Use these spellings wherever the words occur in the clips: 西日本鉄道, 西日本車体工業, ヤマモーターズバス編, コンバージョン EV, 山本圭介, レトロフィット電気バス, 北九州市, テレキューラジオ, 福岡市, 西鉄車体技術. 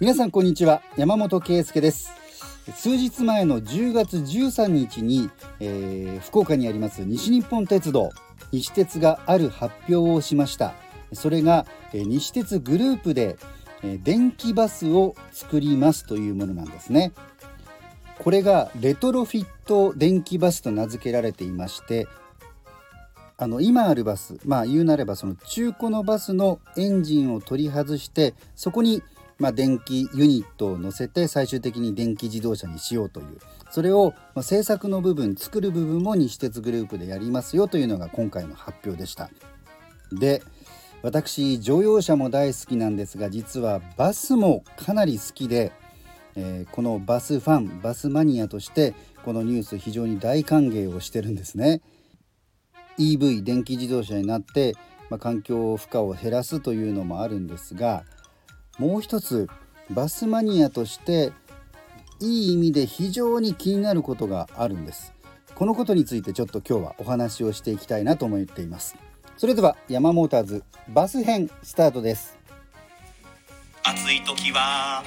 皆さんこんにちは、山本圭介です。数日前の10月13日に、福岡にあります西日本鉄道西鉄がある発表をしました。それが、西鉄グループで、電気バスを作りますというものなんですね。これがレトロフィット電気バスと名付けられていまして、今あるバス、言うなればその中古のバスのエンジンを取り外して、そこに電気ユニットを乗せて最終的に電気自動車にしようという、それを制作の部分、作る部分も西鉄グループでやりますよというのが今回の発表でした。で、私乗用車も大好きなんですが、実はバスもかなり好きで、このバスファン、バスマニアとしてこのニュース非常に大歓迎をしてるんですね。EV 電気自動車になって、環境負荷を減らすというのもあるんですが、もう一つバスマニアとしていい意味で非常に気になることがあるんです。このことについてちょっと今日はお話をしていきたいなと思っています。それではヤマモーターズバス編スタートです。暑い時は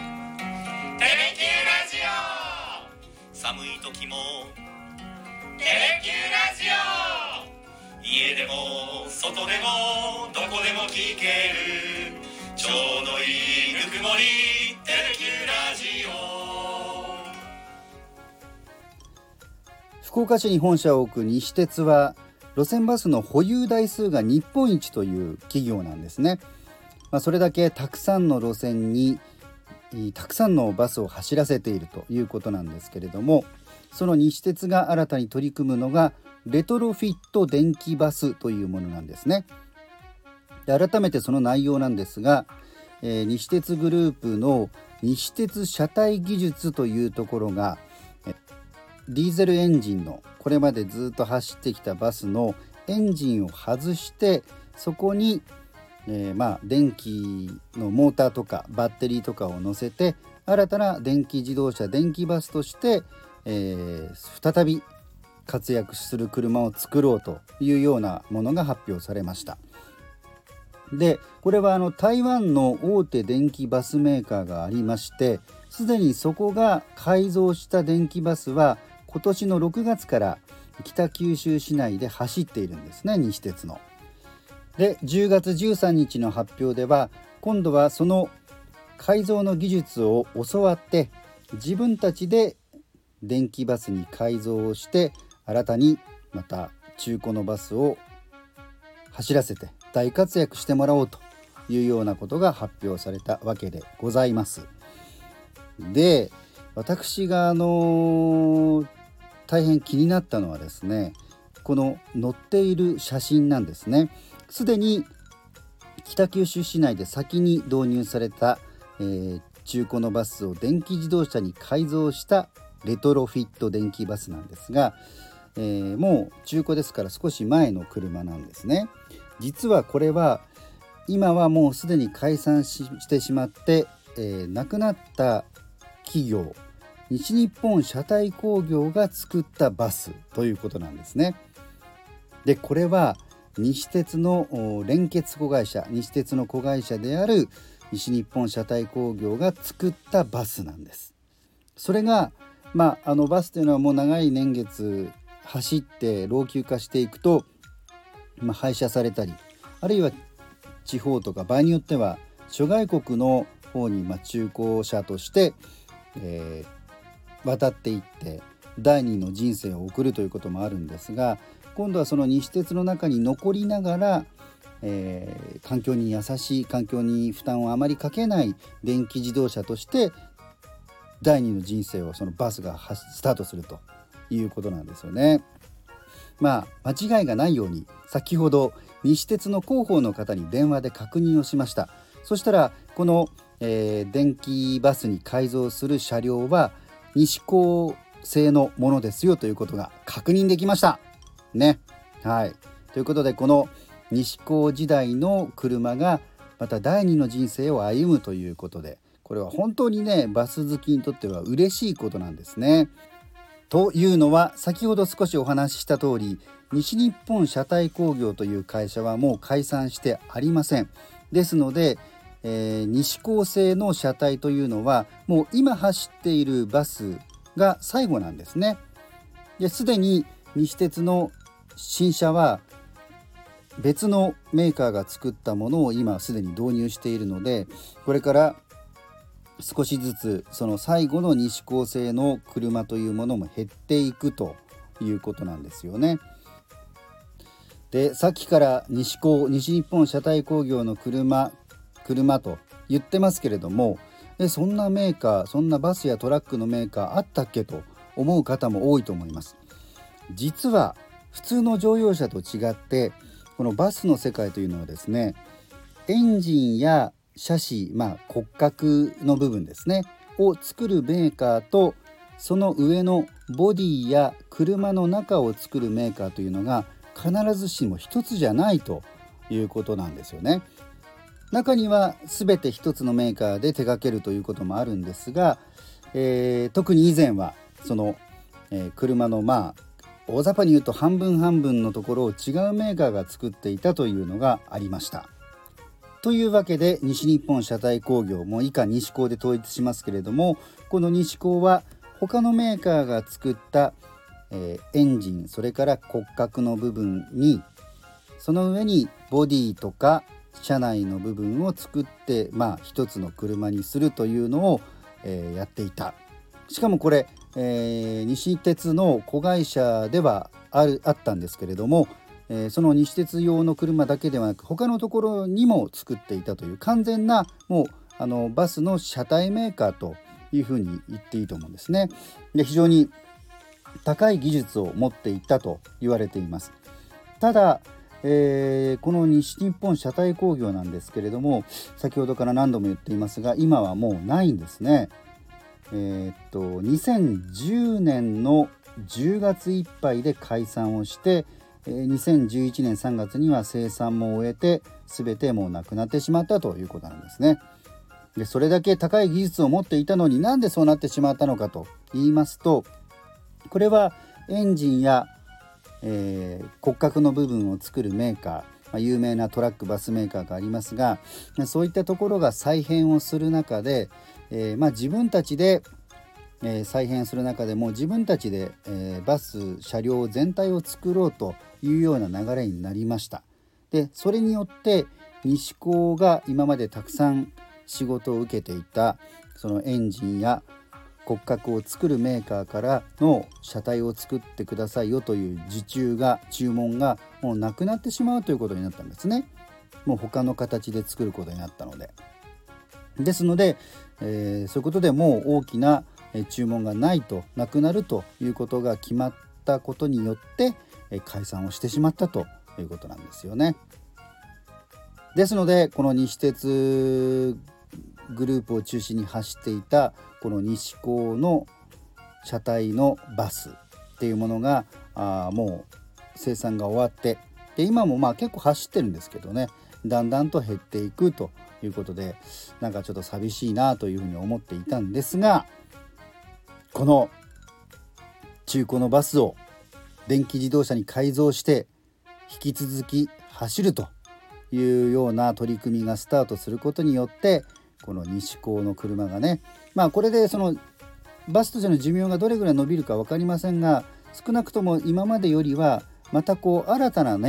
テレキューラジオ、寒い時もテレキューラジオ、家でも外でもどこでも聞ける、ちょうどいいぬくもり、テレキューラジオ。福岡市に本社を置く西鉄は路線バスの保有台数が日本一という企業なんですね。それだけたくさんの路線にたくさんのバスを走らせているということなんですけれども、その西鉄が新たに取り組むのがレトロフィット電気バスというものなんですね。で、改めてその内容なんですが、西鉄グループの西鉄車体技術というところが、ディーゼルエンジンのこれまでずっと走ってきたバスのエンジンを外して、そこに、電気のモーターとかバッテリーとかを乗せて、新たな電気自動車電気バスとして、再び活躍する車を作ろうというようなものが発表されました。で、これは台湾の大手電気バスメーカーがありまして、すでにそこが改造した電気バスは今年の6月から北九州市内で走っているんですね、西鉄の。で、10月13日の発表では、今度はその改造の技術を教わって自分たちで電気バスに改造をして、新たにまた中古のバスを走らせて大活躍してもらおうというようなことが発表されたわけでございます。で、私が大変気になったのはですね、この載っている写真なんですね。すでに北九州市内で先に導入された、中古のバスを電気自動車に改造したレトロフィット電気バスなんですが、もう中古ですから少し前の車なんですね。実はこれは今はもうすでに解散してしまって、亡くなった企業西日本車体工業が作ったバスということなんですね。で、これは西鉄の連結子会社、西鉄の子会社である西日本車体工業が作ったバスなんです。それがバスというのはもう長い年月走って老朽化していくと、廃車されたり、あるいは地方とか場合によっては諸外国の方に中古車として、渡っていって第二の人生を送るということもあるんですが、今度はその西鉄の中に残りながら、環境に優しい、環境に負担をあまりかけない電気自動車として第二の人生をそのバスがスタートするということなんですよね。間違いがないように先ほど西鉄の広報の方に電話で確認をしました。そしたらこの、電気バスに改造する車両は西高製のものですよということが確認できましたね。はい、ということでこの西高時代の車がまた第二の人生を歩むということで、これは本当にバス好きにとっては嬉しいことなんですね。というのは先ほど少しお話しした通り、西日本車体工業という会社はもう解散してありません。ですので、西高生の車体というのはもう今走っているバスが最後なんですね。すでに西鉄の新車は別のメーカーが作ったものを今すでに導入しているので、これから少しずつその最後の西高生の車というものも減っていくということなんですよね。で、さっきから西高、西日本車体工業の車と言ってますけれども、そんなメーカー、そんなバスやトラックのメーカーあったっけと思う方も多いと思います。実は普通の乗用車と違って、このバスの世界というのはですね、エンジンやシャシー、骨格の部分ですねを作るメーカーと、その上のボディや車の中を作るメーカーというのが必ずしも一つじゃないということなんですよね。中には全て一つのメーカーで手掛けるということもあるんですが、特に以前はその、車の大雑把に言うと半分半分のところを違うメーカーが作っていたというのがありました。というわけで西日本車体工業も以下西高で統一しますけれども、この西高は他のメーカーが作った、エンジン、それから骨格の部分に、その上にボディとか車内の部分を作って、一つの車にするというのを、やっていた。しかもこれ、西鉄の子会社ではあったんですけれども、その西鉄用の車だけではなく他のところにも作っていたという完全なもうバスの車体メーカーというふうに言っていいと思うんですね。で、非常に高い技術を持っていたと言われています。ただ、この西日本車体工業なんですけれども、先ほどから何度も言っていますが、今はもうないんですね。2010年の10月いっぱいで解散をして、2011年3月には生産も終えて、全てもうなくなってしまったということなんですね。で、それだけ高い技術を持っていたのに、なんでそうなってしまったのかと言いますと、これはエンジンや、骨格の部分を作るメーカー、有名なトラックバスメーカーがありますが、そういったところが再編をする中で、自分たちで、再編する中でもう自分たちで、バス車両全体を作ろうというような流れになりました。で、それによって西高が今までたくさん仕事を受けていたそのエンジンや骨格を作るメーカーからの車体を作ってくださいよという注文がもうなくなってしまうということになったんですね。もう他の形で作ることになったので、ですので、そういうことでもう大きな注文がなくなるということが決まったことによって解散をしてしまったということなんですよね。ですので、この西鉄グループを中心に走っていたこの西高の車体のバスっていうものがもう生産が終わって、で今も結構走ってるんですけどね、だんだんと減っていくということで、なんかちょっと寂しいなというふうに思っていたんですが、この中古のバスを電気自動車に改造して引き続き走るというような取り組みがスタートすることによって、この西高の車がね、これでそのバスとしての寿命がどれぐらい伸びるか分かりませんが、少なくとも今までよりはまた新たな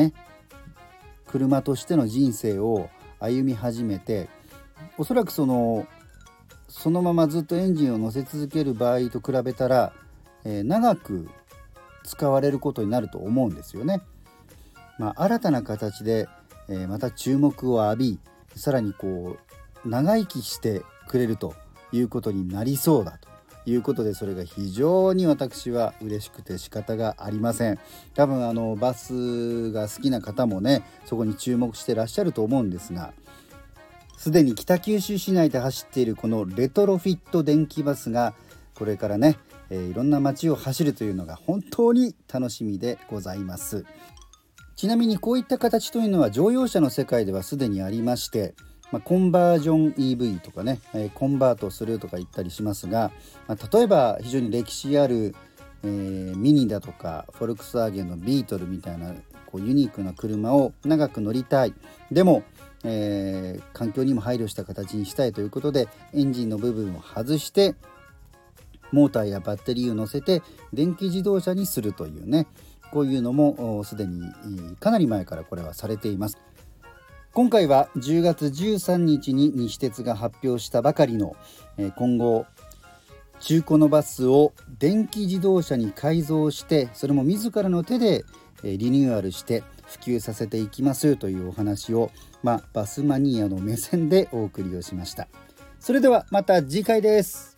車としての人生を歩み始めて、おそらくそのままずっとエンジンを乗せ続ける場合と比べたら、長く使われることになると思うんですよね。新たな形で、また注目を浴び、さらに長生きしてくれるということになりそうだということで、それが非常に私は嬉しくて仕方がありません。多分バスが好きな方もね、そこに注目してらっしゃると思うんですが、すでに北九州市内で走っているこのレトロフィット電気バスがこれからね、いろんな街を走るというのが本当に楽しみでございます。ちなみにこういった形というのは乗用車の世界ではすでにありまして、コンバージョン EV とかね、コンバートするとか言ったりしますが、例えば非常に歴史ある、ミニだとかフォルクスワーゲンのビートルみたいなユニークな車を長く乗りたい、でも環境にも配慮した形にしたいということで、エンジンの部分を外してモーターやバッテリーを乗せて電気自動車にするというね、こういうのもすでにかなり前からこれはされています。今回は10月13日に西鉄が発表したばかりの、今後中古のバスを電気自動車に改造して、それも自らの手でリニューアルして普及させていきますというお話を、バスマニアの目線でお送りをしました。それではまた次回です。